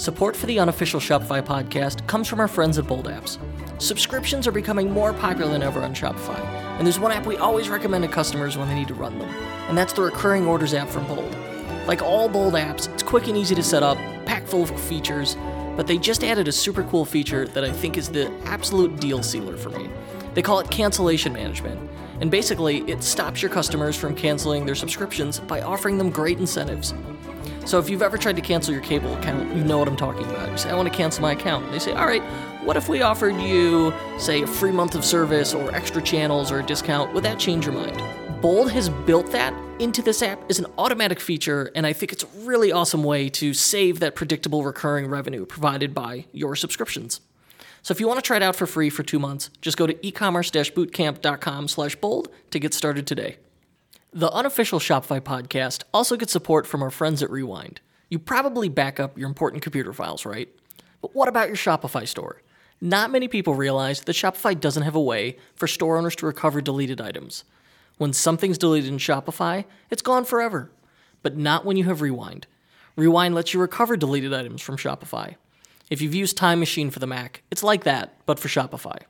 Support for the Unofficial Shopify Podcast comes from our friends at Bold Apps. Subscriptions are becoming more popular than ever on Shopify, and there's one app we always recommend to customers when they need to run them, and that's the Recurring Orders app from Bold. Like all Bold apps, it's quick and easy to set up, packed full of features, but they just added a super cool feature that I think is the absolute deal sealer for me. They call it cancellation management, and basically, it stops your customers from canceling their subscriptions by offering them great incentives. So if you've ever tried to cancel your cable account, you know what I'm talking about. You say, I want to cancel my account. They say, all right, what if we offered you, say, a free month of service or extra channels or a discount? Would that change your mind? Bold has built that into this app as an automatic feature, and I think it's a really awesome way to save that predictable recurring revenue provided by your subscriptions. So if you want to try it out for free for 2 months, just go to ecommerce-bootcamp.com/bold to get started today. The Unofficial Shopify Podcast also gets support from our friends at Rewind. You probably back up your important computer files, right? But what about your Shopify store? Not many people realize that Shopify doesn't have a way for store owners to recover deleted items. When something's deleted in Shopify, it's gone forever. But not when you have Rewind. Rewind lets you recover deleted items from Shopify. If you've used Time Machine for the Mac, it's like that, but for Shopify.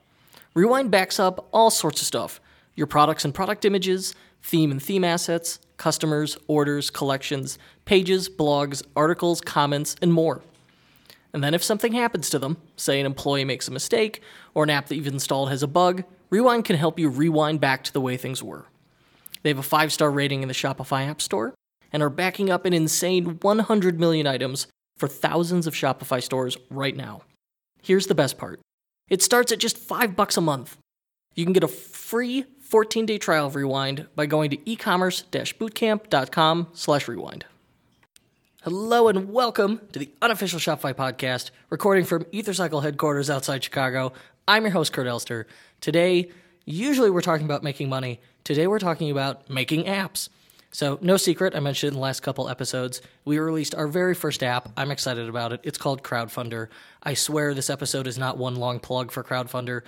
Rewind backs up all sorts of stuff. Your products and product images, theme and theme assets, customers, orders, collections, pages, blogs, articles, comments, and more. And then if something happens to them, say an employee makes a mistake, or an app that you've installed has a bug, Rewind can help you rewind back to the way things were. They have a 5-star rating in the Shopify App Store, and are backing up an insane 100 million items for thousands of Shopify stores right now. Here's the best part. It starts at just $5 a month. You can get a free 14-day trial of Rewind by going to ecommerce-bootcamp.com/rewind. Hello and welcome to the Unofficial Shopify Podcast, recording from EtherCycle headquarters outside Chicago. I'm your host, Kurt Elster. Today, usually we're talking about making money. Today we're talking about making apps. So no secret, I mentioned in the last couple episodes, we released our very first app. I'm excited about it. It's called Crowdfunder. I swear this episode is not one long plug for Crowdfunder,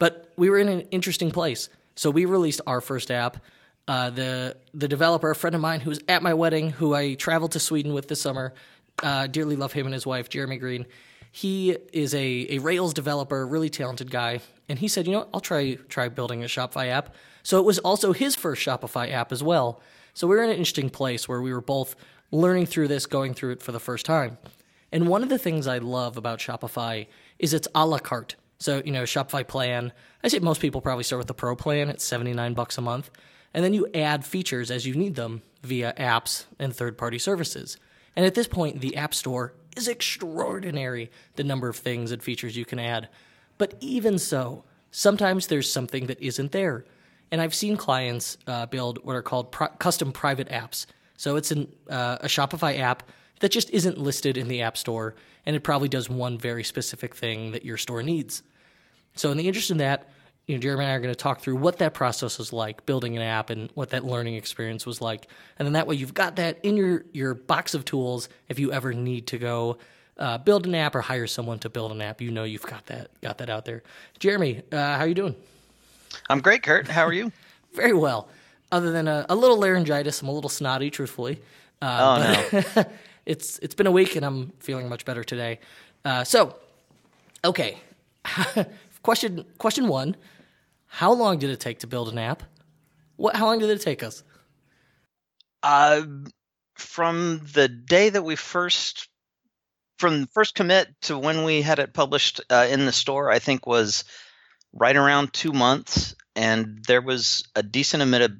but we were in an interesting place. So we released our first app. The developer, a friend of mine who was at my wedding, who I traveled to Sweden with this summer, dearly love him and his wife, Jeremy Green. He is a Rails developer, really talented guy. And he said, you know what? I'll try building a Shopify app. So it was also his first Shopify app as well. So we were in an interesting place where we were both learning through this, going through it for the first time. And one of the things I love about Shopify is it's a la carte. So, you know, Shopify plan, I say most people probably start with the Pro plan at $79 a month. And then you add features as you need them via apps and third-party services. And at this point, the App Store is extraordinary, the number of things and features you can add. But even so, sometimes there's something that isn't there. And I've seen clients build what are called custom private apps. So it's a Shopify app that just isn't listed in the App Store, and it probably does one very specific thing that your store needs. So in the interest of that, you know, Jeremy and I are going to talk through what that process was like, building an app, and what that learning experience was like. And then that way you've got that in your box of tools if you ever need to go build an app or hire someone to build an app. You know you've got that out there. Jeremy, how are you doing? I'm great, Kurt. How are you? Very well. Other than a little laryngitis, I'm a little snotty, truthfully. No. It's been a week, and I'm feeling much better today. Okay. Question one, how long did it take to build an app? How long did it take us? From the day that we first... From the first commit to when we had it published in the store, I think was right around 2 months, and there was a decent amount of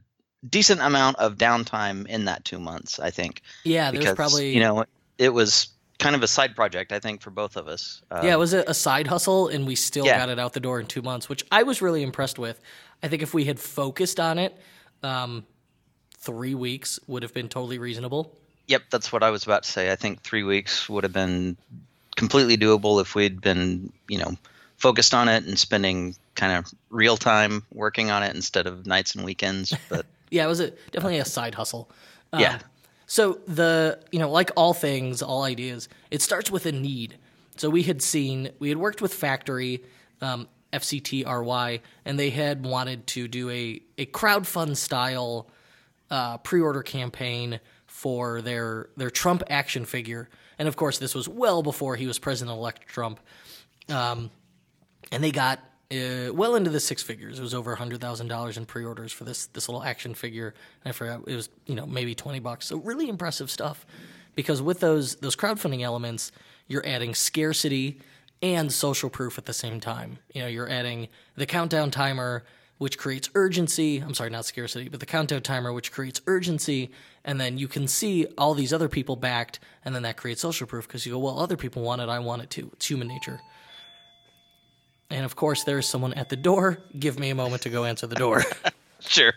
downtime in that 2 months, I think. Yeah, there's probably... You know, it was kind of a side project, I think, for both of us. It was a side hustle, and we still got it out the door in 2 months, which I was really impressed with. I think if we had focused on it, 3 weeks would have been totally reasonable. Yep, that's what I was about to say. I think 3 weeks would have been completely doable if we'd been, you know, focused on it and spending kind of real time working on it instead of nights and weekends. But yeah, it was definitely a side hustle. So like all things, all ideas, it starts with a need. So we had worked with Factory, FCTRY, and they had wanted to do a crowdfund style pre-order campaign for their Trump action figure. And of course, this was well before he was President-elect Trump. And they got well into the six figures. It was over $100,000 in pre-orders for this little action figure. And I forgot, it was maybe $20. So really impressive stuff, because with those crowdfunding elements, you're adding scarcity and social proof at the same time. You're adding the countdown timer, which creates urgency. I'm sorry, not scarcity, but the countdown timer, which creates urgency. And then you can see all these other people backed, and then that creates social proof, because you go, well, other people want it, I want it too. It's human nature. And of course, there is someone at the door. Give me a moment to go answer the door. Sure.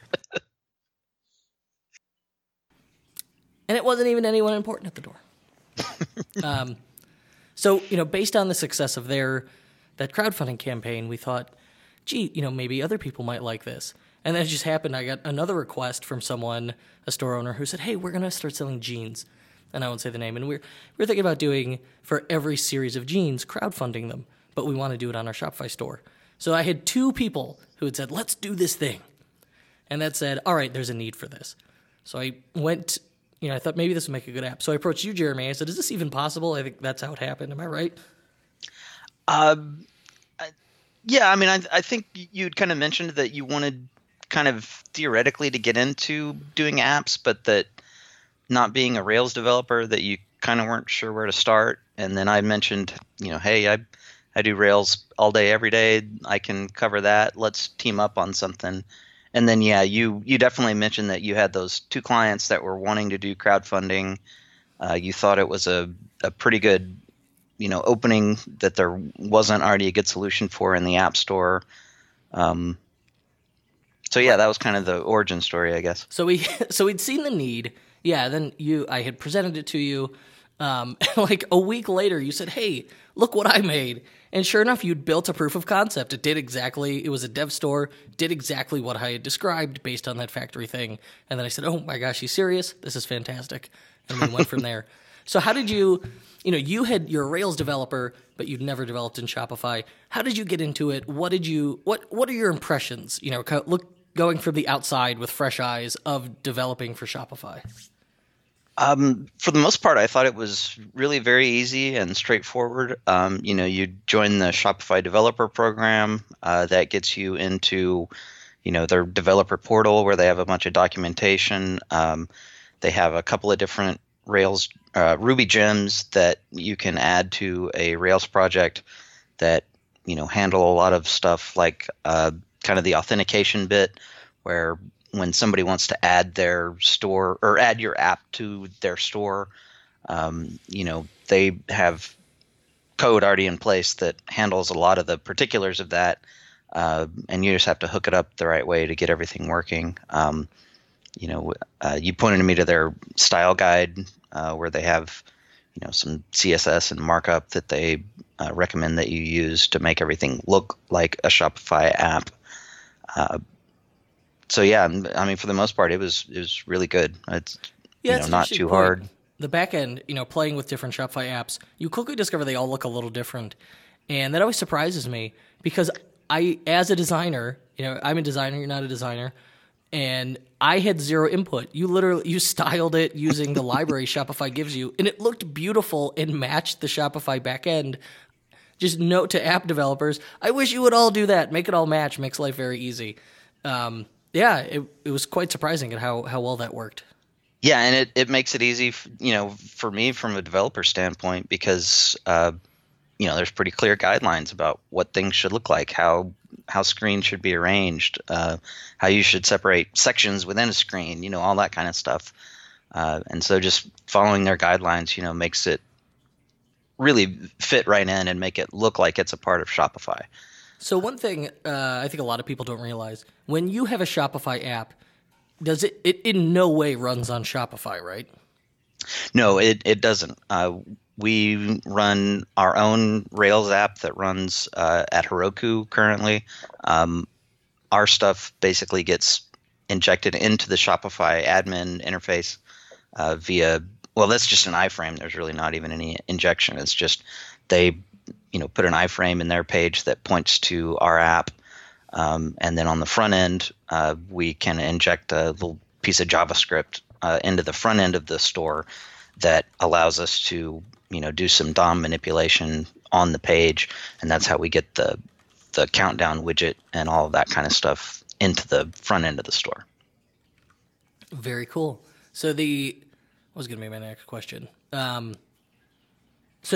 And it wasn't even anyone important at the door. So, based on the success of that crowdfunding campaign, we thought, gee, maybe other people might like this. And then it just happened. I got another request from someone, a store owner, who said, hey, we're going to start selling jeans. And I won't say the name. And we're thinking about doing, for every series of jeans, crowdfunding them. But we want to do it on our Shopify store. So I had two people who had said, let's do this thing. And that said, all right, there's a need for this. So I went, I thought maybe this would make a good app. So I approached you, Jeremy. I said, is this even possible? I think that's how it happened. Am I right? Yeah, I think you'd kind of mentioned that you wanted kind of theoretically to get into doing apps, but that not being a Rails developer, that you kind of weren't sure where to start. And then I mentioned, hey, I do Rails all day, every day. I can cover that. Let's team up on something. And then, yeah, you definitely mentioned that you had those two clients that were wanting to do crowdfunding. You thought it was a pretty good, opening that there wasn't already a good solution for in the App Store. So yeah, that was kind of the origin story, I guess. So we'd seen the need. Yeah. Then I had presented it to you. Like a week later, you said, hey, look what I made. And sure enough, you'd built a proof of concept. It was a dev store, did exactly what I had described based on that factory thing. And then I said, oh my gosh, you serious? This is fantastic. And we went from there. So how did you're a Rails developer, but you'd never developed in Shopify. How did you get into it? What are your impressions, going from the outside with fresh eyes of developing for Shopify? For the most part, I thought it was really very easy and straightforward. You join the Shopify developer program, that gets you into, their developer portal where they have a bunch of documentation. They have a couple of different Rails, Ruby gems that you can add to a Rails project that, handle a lot of stuff like, kind of the authentication bit where, when somebody wants to add their store or add your app to their store, they have code already in place that handles a lot of the particulars of that. And you just have to hook it up the right way to get everything working. You pointed me to their style guide, where they have, some CSS and markup that they recommend that you use to make everything look like a Shopify app. So yeah, for the most part, it was really good. It's not too hard. The back end, playing with different Shopify apps, you quickly discover they all look a little different, and that always surprises me because as a designer, I'm a designer, you're not a designer, and I had zero input. You styled it using the library Shopify gives you, and it looked beautiful and matched the Shopify back end. Just note to app developers: I wish you would all do that. Make it all match. Makes life very easy. Yeah, it was quite surprising at how well that worked. Yeah, and it makes it easy, for me from a developer standpoint because, there's pretty clear guidelines about what things should look like, how screens should be arranged, how you should separate sections within a screen, all that kind of stuff. And so just following their guidelines, makes it really fit right in and make it look like it's a part of Shopify. So one thing I think a lot of people don't realize, when you have a Shopify app, does it in no way runs on Shopify, right? No, it doesn't. We run our own Rails app that runs at Heroku currently. Our stuff basically gets injected into the Shopify admin interface via – well, that's just an iframe. There's really not even any injection. It's just they – put an iframe in their page that points to our app. And then on the front end, we can inject a little piece of JavaScript into the front end of the store that allows us to, you know, do some DOM manipulation on the page, and that's how we get the countdown widget and all of that kind of stuff into the front end of the store. Very cool. So what was going to be my next question? So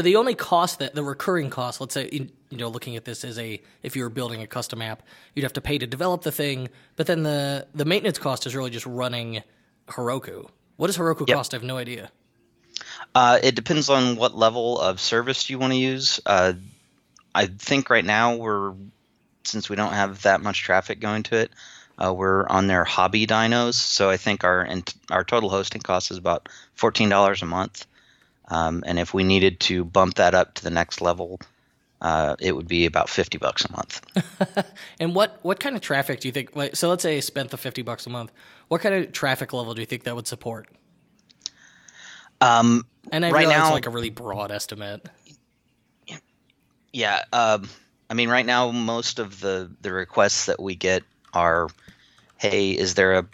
the only cost the recurring cost, let's say, you know, looking at this as if you were building a custom app, you'd have to pay to develop the thing, but then the maintenance cost is really just running Heroku. What does Heroku cost? I have no idea. It depends on what level of service you want to use. I think right now since we don't have that much traffic going to it, we're on their hobby dynos. So I think our total hosting cost is about $14 a month. And if we needed to bump that up to the next level, it would be about $50 a month. And what kind of traffic do you think? Like, so let's say I spent the $50 a month. What kind of traffic level do you think that would support? And I right now it's like a really broad estimate. Yeah, I mean, right now most of the requests that we get are, "Hey, is there a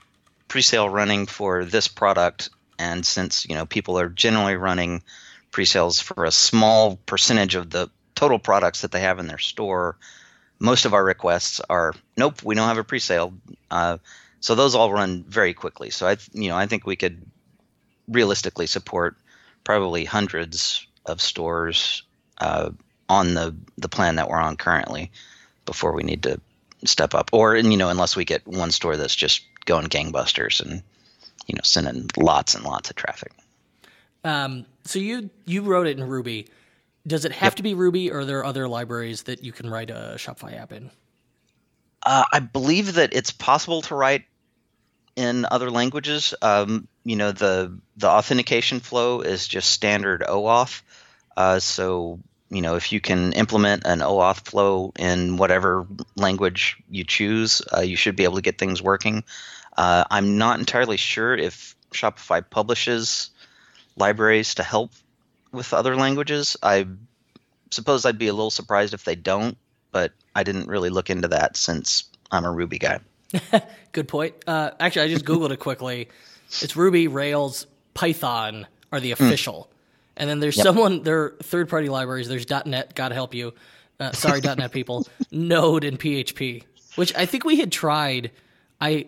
pre-sale running for this product?" And since, you know, people are generally running pre-sales for a small percentage of the total products that they have in their store, most of our requests are, nope, we don't have a pre-sale. So those all run very quickly. So I think we could realistically support probably hundreds of stores on the plan that we're on currently before we need to step up. Or, you know, unless we get one store that's just going gangbusters and, you know, sending lots and lots of traffic. So you wrote it in Ruby. Does it have to be Ruby, or are there other libraries that you can write a Shopify app in? I believe that it's possible to write in other languages. You know, the authentication flow is just standard OAuth. So, you know, if you can implement an OAuth flow in whatever language you choose, you should be able to get things working. I'm not entirely sure if Shopify publishes libraries to help with other languages. I suppose I'd be a little surprised if they don't, but I didn't really look into that since I'm a Ruby guy. Good point. Actually, I just Googled it quickly. It's Ruby, Rails, Python are the official. And then there's there are third-party libraries. There's .NET, God help you. Sorry, .NET people. Node and PHP, which I think we had tried. My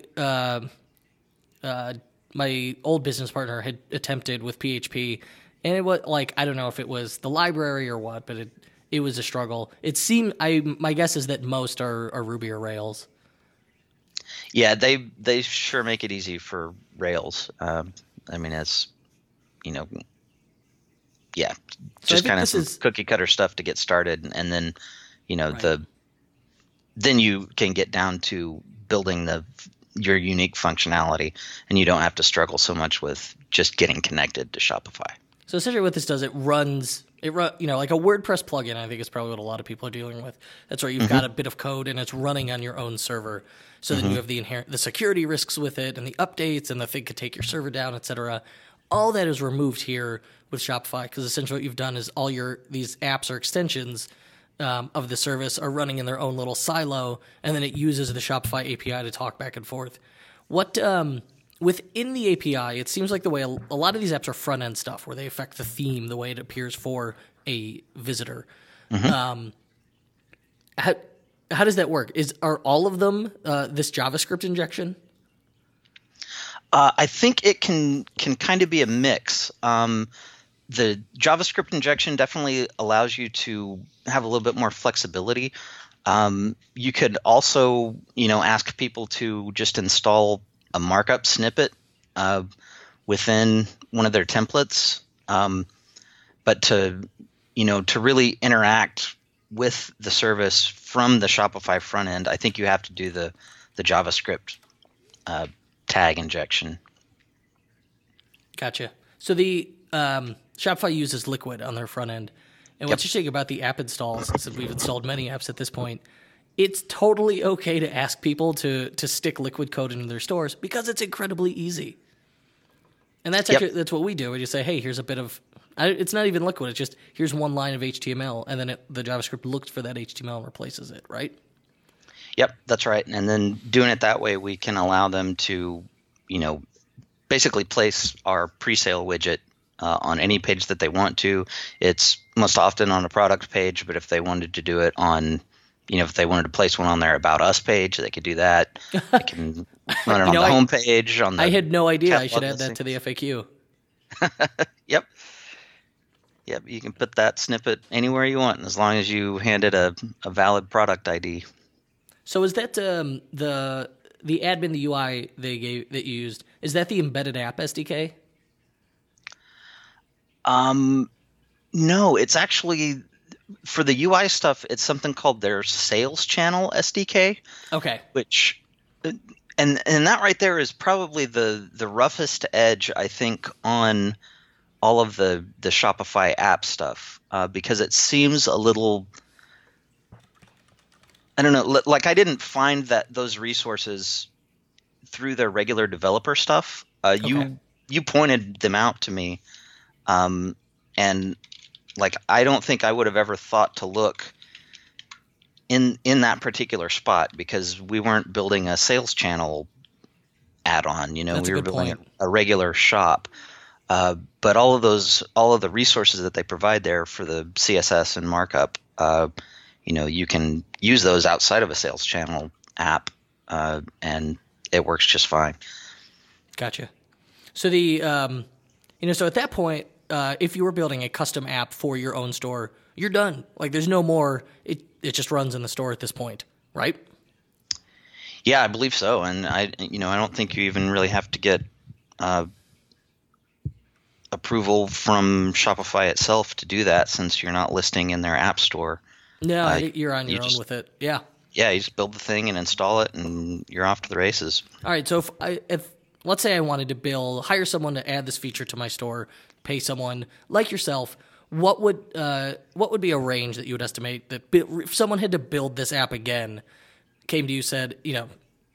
old business partner had attempted with PHP, and it was like, I don't know if it was the library or what, but it was a struggle. It seemed, my guess is that most are Ruby or Rails. Yeah, they sure make it easy for Rails. I mean, that's, you know, yeah, just kind of cookie cutter stuff to get started, and then, you know, right. Then you can get down to building your unique functionality, and you don't have to struggle so much with just getting connected to Shopify. So essentially what this does, you know, like a WordPress plugin, I think is probably what a lot of people are dealing with. That's where you've got a bit of code and it's running on your own server. So then you have the inherent, the security risks with it and the updates and the thing could take your server down, et cetera. All that is removed here with Shopify, because essentially what you've done is all these apps or extensions of the service are running in their own little silo, and then it uses the Shopify API to talk back and forth. What within the API, it seems like the way a lot of these apps are front-end stuff, where they affect the theme, the way it appears for a visitor. How does that work? Are all of them this JavaScript injection? I think it can kind of be a mix. The JavaScript injection definitely allows you to have a little bit more flexibility. You could also, you know, ask people to just install a markup snippet within one of their templates. But to really interact with the service from the Shopify front end, I think you have to do the JavaScript tag injection. Gotcha. So the Shopify uses Liquid on their front end. And what's interesting about the app installs, since we've installed many apps at this point, it's totally okay to ask people to stick Liquid code into their stores because it's incredibly easy. And that's actually, that's what we do. We just say, hey, here's a bit of, it's not even Liquid. It's just, here's one line of HTML. And then the JavaScript looks for that HTML and replaces it, right? Yep, that's right. And then doing it that way, we can allow them to, you know, basically place our pre-sale widget on any page that they want to. It's most often on a product page, but if they wanted to do it on, if they wanted to place one on their About Us page, they could do that. They can run it on the home page. On the I had no idea I should add that to the FAQ. Yep, you can put that snippet anywhere you want, as long as you hand it a valid product ID. So is that the admin, the UI that you used, is that the embedded app SDK? No, it's actually, for the UI stuff, it's something called their sales channel SDK. Okay. Which, and that right there is probably the roughest edge, I think, on all of the Shopify app stuff, because it seems a little, I don't know, like I didn't find those resources through their regular developer stuff. Okay. You pointed them out to me. And like, I don't think I would have ever thought to look in that particular spot, because we weren't building a sales channel add-on, we were building a regular shop. But all of the resources that they provide there for the CSS and markup, you can use those outside of a sales channel app, and it works just fine. Gotcha. So so at that point, if you were building a custom app for your own store, you're done. Like, there's no more. It just runs in the store at this point, right? Yeah, I believe so. And I don't think you even really have to get approval from Shopify itself to do that, since you're not listing in their app store. No, you're on your own with it. Yeah. Yeah, you just build the thing and install it, and you're off to the races. All right. So if let's say I wanted to hire someone to add this feature to my store, pay someone like yourself, what would be a range that you would estimate that if someone had to build this app again, came to you, said,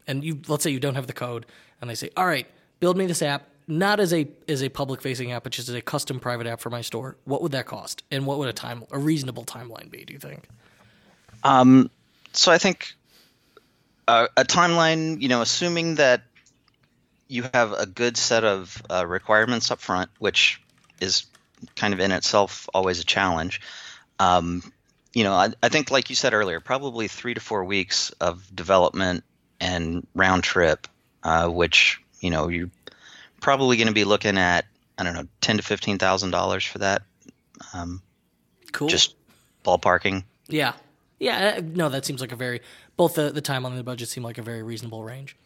and you, let's say you don't have the code, and they say, all right, build me this app, not as a public facing app, but just as a custom private app for my store, what would that cost? And what would a reasonable timeline be, do you think? So I think a timeline, assuming that you have a good set of requirements up front, which is kind of in itself always a challenge. I think, like you said earlier, probably 3 to 4 weeks of development and round trip, which, you're probably going to be looking at, I don't know, $10,000 to $15,000 for that. Cool. Just ballparking. Yeah. Yeah. No, that seems like both the timeline and the budget seem like a very reasonable range.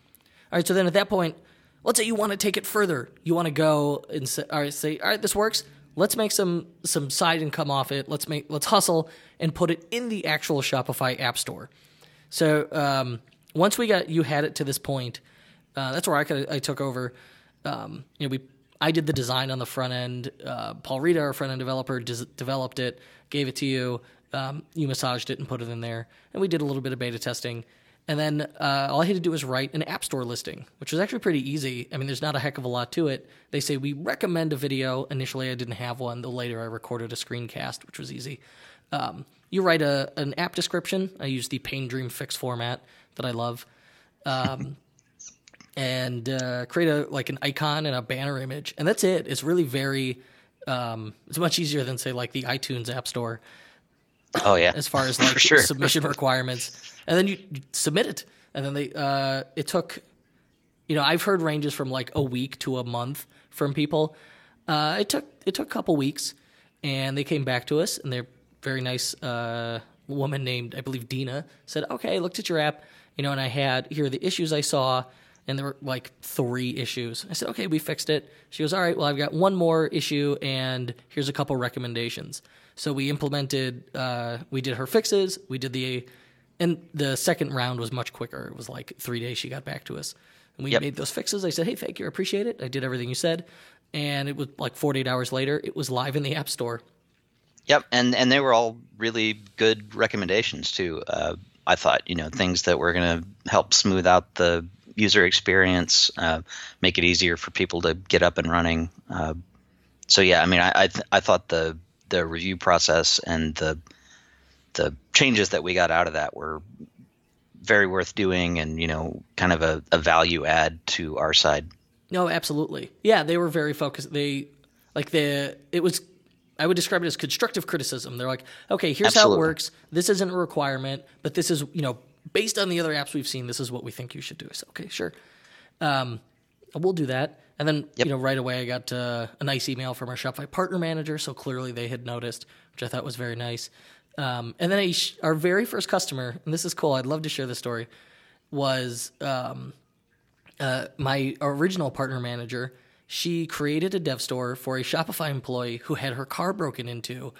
All right. So then at that point, let's say you want to take it further. You want to go and say, all right, this works. Let's make some side income off it. Let's hustle and put it in the actual Shopify app store. So once you had it to this point, that's where I took over. I did the design on the front end. Paul Rita, our front end developer, developed it, gave it to you. You massaged it and put it in there, and we did a little bit of beta testing. And then all I had to do was write an app store listing, which was actually pretty easy. I mean, there's not a heck of a lot to it. They say, we recommend a video. Initially, I didn't have one. Though later, I recorded a screencast, which was easy. You write an app description. I use the Pain Dream Fix format that I love. And create an icon and a banner image. And that's it. It's really very it's much easier than, say, like the iTunes app store. Oh, yeah. As far as like sure. Submission requirements. And then you submit it. And then they it took, I've heard ranges from like a week to a month from people. It took a couple weeks, and they came back to us, and they're very nice woman named, I believe, Dina, said, okay, I looked at your app, and here are the issues I saw, and there were like 3 issues. I said, okay, we fixed it. She goes, all right, well, I've got one more issue, and here's a couple recommendations. So we implemented, we did her fixes, and the second round was much quicker. It was like 3 days she got back to us. And we made those fixes. I said, hey, thank you, I appreciate it. I did everything you said. And it was like 48 hours later, it was live in the app store. Yep, and they were all really good recommendations too. I thought, things that were going to help smooth out the user experience, make it easier for people to get up and running. So yeah, I mean, I thought the review process and the changes that we got out of that were very worth doing, and kind of a value add to our side. No, absolutely. Yeah, they were very focused. I would describe it as constructive criticism. They're like, okay, here's Absolutely. How it works. This isn't a requirement, but this is, based on the other apps we've seen, this is what we think you should do. I said, okay, sure. We'll do that. And then, right away I got a nice email from our Shopify partner manager. So clearly they had noticed, which I thought was very nice. And then our very first customer, and this is cool, I'd love to share this story, was my original partner manager. She created a dev store for a Shopify employee who had her car broken into,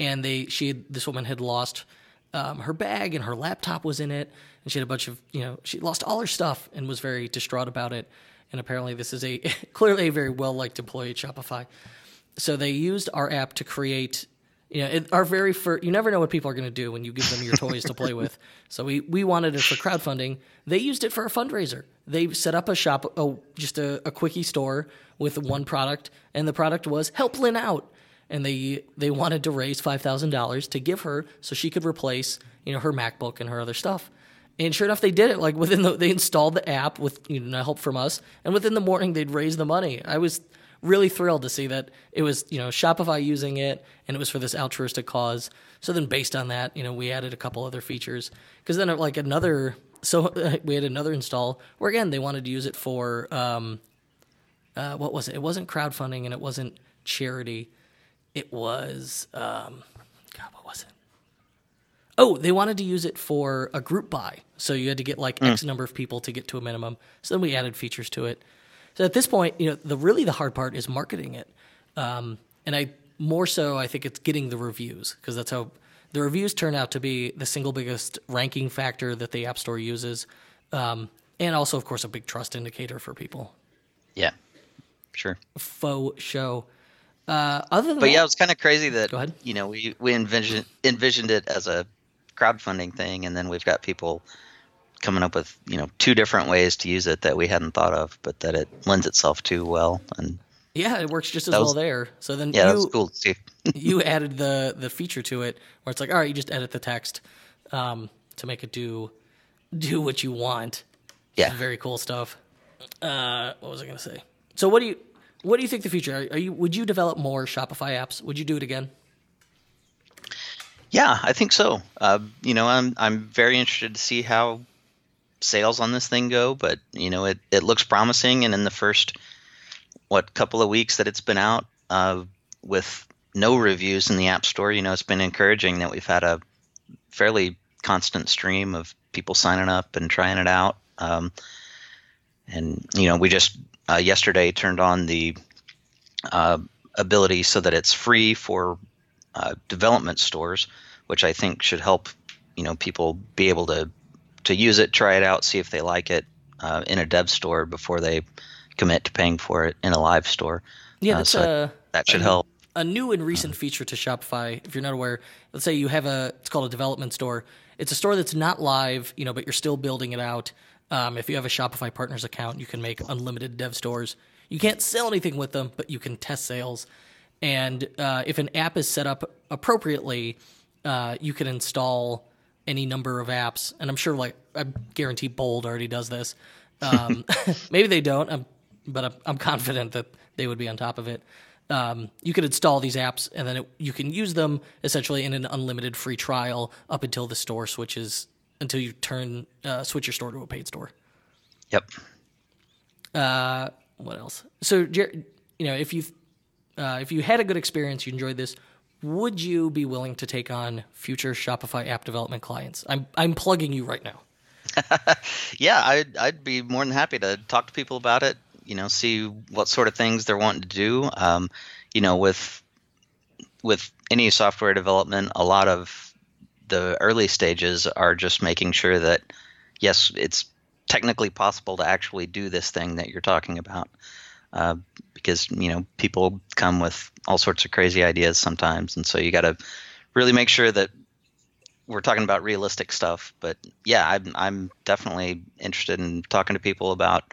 and this woman had lost her bag and her laptop was in it, and she had a bunch of, she lost all her stuff and was very distraught about it. And apparently this is clearly a very well-liked employee at Shopify. So they used our app to create, our very first, you never know what people are going to do when you give them your toys to play with. So we wanted it for crowdfunding. They used it for a fundraiser. They set up a shop, just a quickie store with one product, and the product was help Lynn out. And they wanted to raise $5,000 to give her so she could replace, her MacBook and her other stuff. And sure enough, they did it. Like they installed the app with help from us, and within the morning they'd raised the money. I was really thrilled to see that it was Shopify using it, and it was for this altruistic cause. So then, based on that, we added a couple other features because then we had another install where again they wanted to use it for what was it? It wasn't crowdfunding and it wasn't charity. It was what was it? Oh, they wanted to use it for a group buy. So you had to get X number of people to get to a minimum. So then we added features to it. So at this point, the hard part is marketing it. I think it's getting the reviews, because that's how the reviews turn out to be the single biggest ranking factor that the App Store uses. And also, of course, a big trust indicator for people. Yeah, sure. Faux show. It was kind of crazy that, we envisioned it as a crowdfunding thing, and then we've got people coming up with two different ways to use it that we hadn't thought of, but that it lends itself to well, and yeah, it works just as well there. So then that was cool to see. You added the feature to it where it's like, all right, you just edit the text to make it do what you want. Yeah, very cool stuff. What was I going to say? So what do you think the future? Would you develop more Shopify apps? Would you do it again? Yeah, I think so. I'm very interested to see how sales on this thing go, but it looks promising. And in the first couple of weeks that it's been out with no reviews in the App Store, it's been encouraging that we've had a fairly constant stream of people signing up and trying it out. We just yesterday turned on the ability so that it's free for development stores, which I think should help people be able to use it, try it out, see if they like it in a dev store before they commit to paying for it in a live store. Yeah, that should help. A new and recent feature to Shopify, if you're not aware, let's say you have it's called a development store. It's a store that's not live, but you're still building it out. If you have a Shopify Partners account, you can make unlimited dev stores. You can't sell anything with them, but you can test sales. And if an app is set up appropriately, you can install any number of apps. And I'm sure, I guarantee Bold already does this. Maybe they don't, but I'm confident that they would be on top of it. You could install these apps, and then you can use them essentially in an unlimited free trial up until the store switches. Until you switch your store to a paid store. Yep. What else? So, if you had a good experience, you enjoyed this, would you be willing to take on future Shopify app development clients? I'm plugging you right now. Yeah, I'd be more than happy to talk to people about it. See what sort of things they're wanting to do. With any software development, a lot of the early stages are just making sure that, yes, it's technically possible to actually do this thing that you're talking about, because, people come with all sorts of crazy ideas sometimes. And so you got to really make sure that we're talking about realistic stuff. But yeah, I'm definitely interested in talking to people about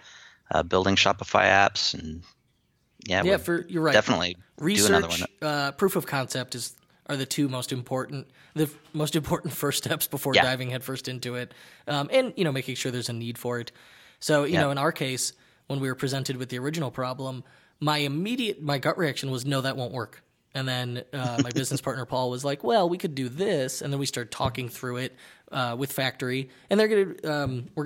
building Shopify apps. And you're right. Definitely research, do another one. Proof of concept are the two most important first steps before diving headfirst into it, and making sure there's a need for it. So in our case, when we were presented with the original problem, my gut reaction was, no, that won't work. And then my business partner, Paul, was like, well, we could do this. And then we started talking through it with Factory. And we're going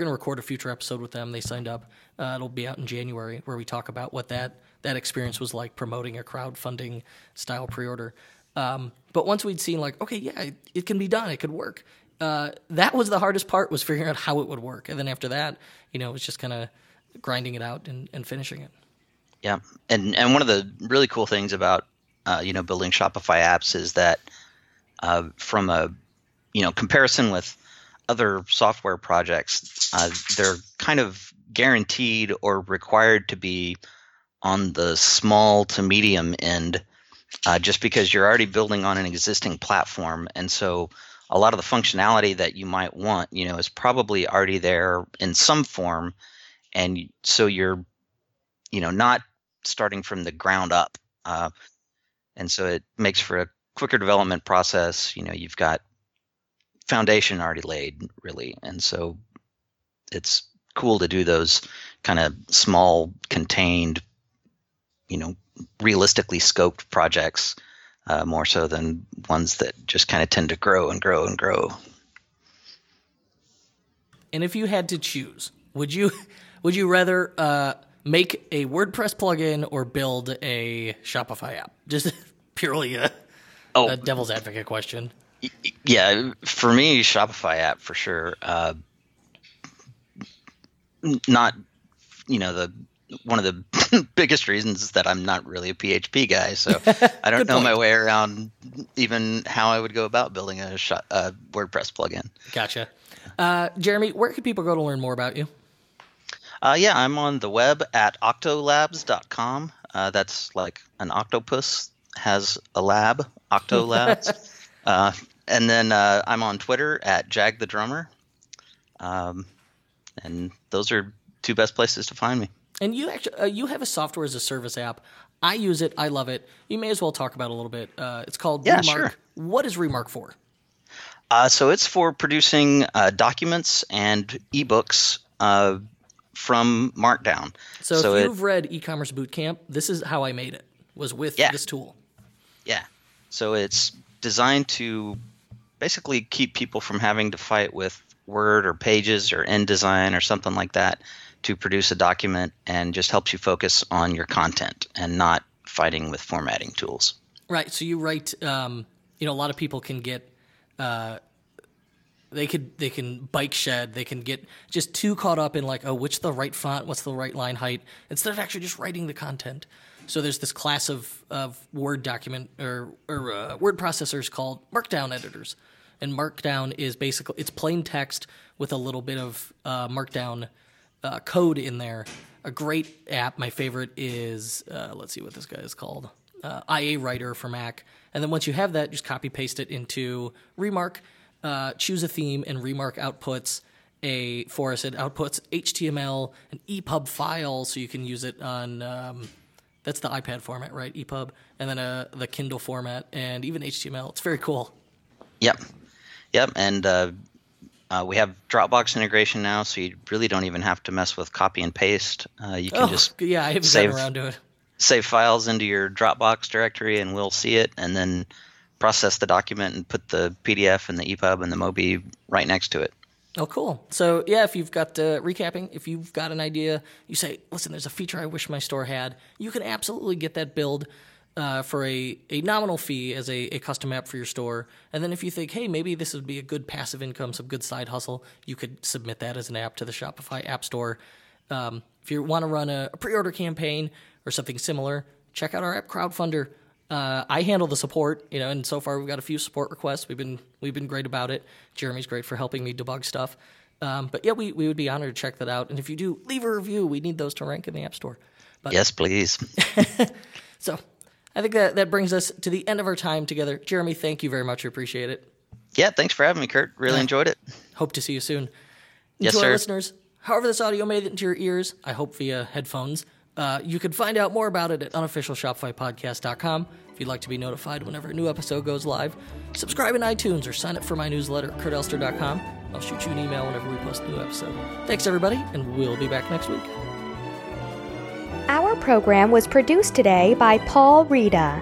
to record a future episode with them. They signed up. It'll be out in January, where we talk about what that experience was like promoting a crowdfunding style pre-order. But once we'd seen, like, okay, yeah, it can be done. It could work. That was the hardest part, was figuring out how it would work. And then after that, it was just kind of grinding it out and finishing it. Yeah. And one of the really cool things about, building Shopify apps is that from a, comparison with other software projects, they're kind of guaranteed or required to be on the small to medium end, just because you're already building on an existing platform. And so a lot of the functionality that you might want, is probably already there in some form. And so you're, not starting from the ground up. And so it makes for a quicker development process. You've got foundation already laid, really. And so it's cool to do those kind of small, contained, realistically scoped projects more so than ones that just kind of tend to grow and grow and grow. And if you had to choose, would you rather make a WordPress plugin or build a Shopify app? Just purely a devil's advocate question. Yeah, for me, Shopify app for sure. Not, the one of the biggest reasons is that I'm not really a PHP guy, so I don't know my way around even how I would go about building a WordPress plugin. Gotcha. Jeremy, where can people go to learn more about you? Yeah, I'm on the web at octolabs.com. That's like an octopus has a lab, Octolabs. And then I'm on Twitter at JagTheDrummer. And those are two best places to find me. And you actually you have a software as a service app. I use it. I love it. You may as well talk about it a little bit. It's called Remarq. Sure. What is Remarq for? So it's for producing documents and ebooks from Markdown. So if you've read Ecommerce Bootcamp, this is how I made it, was with this tool. Yeah. So it's designed to basically keep people from having to fight with Word or Pages or InDesign or something like that to produce a document, and just helps you focus on your content and not fighting with formatting tools. Right. So you write, a lot of people can get they can bike shed. They can get just too caught up in like, what's the right font? What's the right line height? Instead of actually just writing the content. So there's this class of Word document or word processors called Markdown editors. And Markdown is basically, it's plain text with a little bit of Markdown code in there. A great app. My favorite is, let's see what this guy is called. IA Writer for Mac. And then once you have that, just copy paste it into Remarq. Choose a theme, and Remarq outputs HTML, an EPUB file, so you can use it on that's the iPad format, right? EPUB, and then the Kindle format, and even HTML. It's very cool. Yep, and we have Dropbox integration now, so you really don't even have to mess with copy and paste. You can I haven't gotten around to it. Save files into your Dropbox directory, and we'll see it, and then process the document and put the PDF and the EPUB and the MOBI right next to it. Oh, cool. So, yeah, if you've got recapping, if you've got an idea, you say, listen, there's a feature I wish my store had, you can absolutely get that build for a nominal fee as a custom app for your store. And then if you think, hey, maybe this would be a good passive income, some good side hustle, you could submit that as an app to the Shopify App Store. If you want to run a pre-order campaign or something similar, check out our app, Crowdfunder. I handle the support, and so far we've got a few support requests. We've been great about it. Jeremy's great for helping me debug stuff. But yeah, we would be honored to check that out. And if you do, leave a review. We need those to rank in the App Store. But, yes, please. So I think that brings us to the end of our time together. Jeremy, thank you very much. We appreciate it. Yeah, thanks for having me, Kurt. Really enjoyed it. Hope to see you soon. Yes, sir. To our listeners, however this audio made it into your ears, I hope via headphones, you can find out more about it at unofficialshopifypodcast.com. If you'd like to be notified whenever a new episode goes live, subscribe in iTunes or sign up for my newsletter at kurtelster.com. I'll shoot you an email whenever we post a new episode. Thanks, everybody, and we'll be back next week. program was produced today by Paul Rita.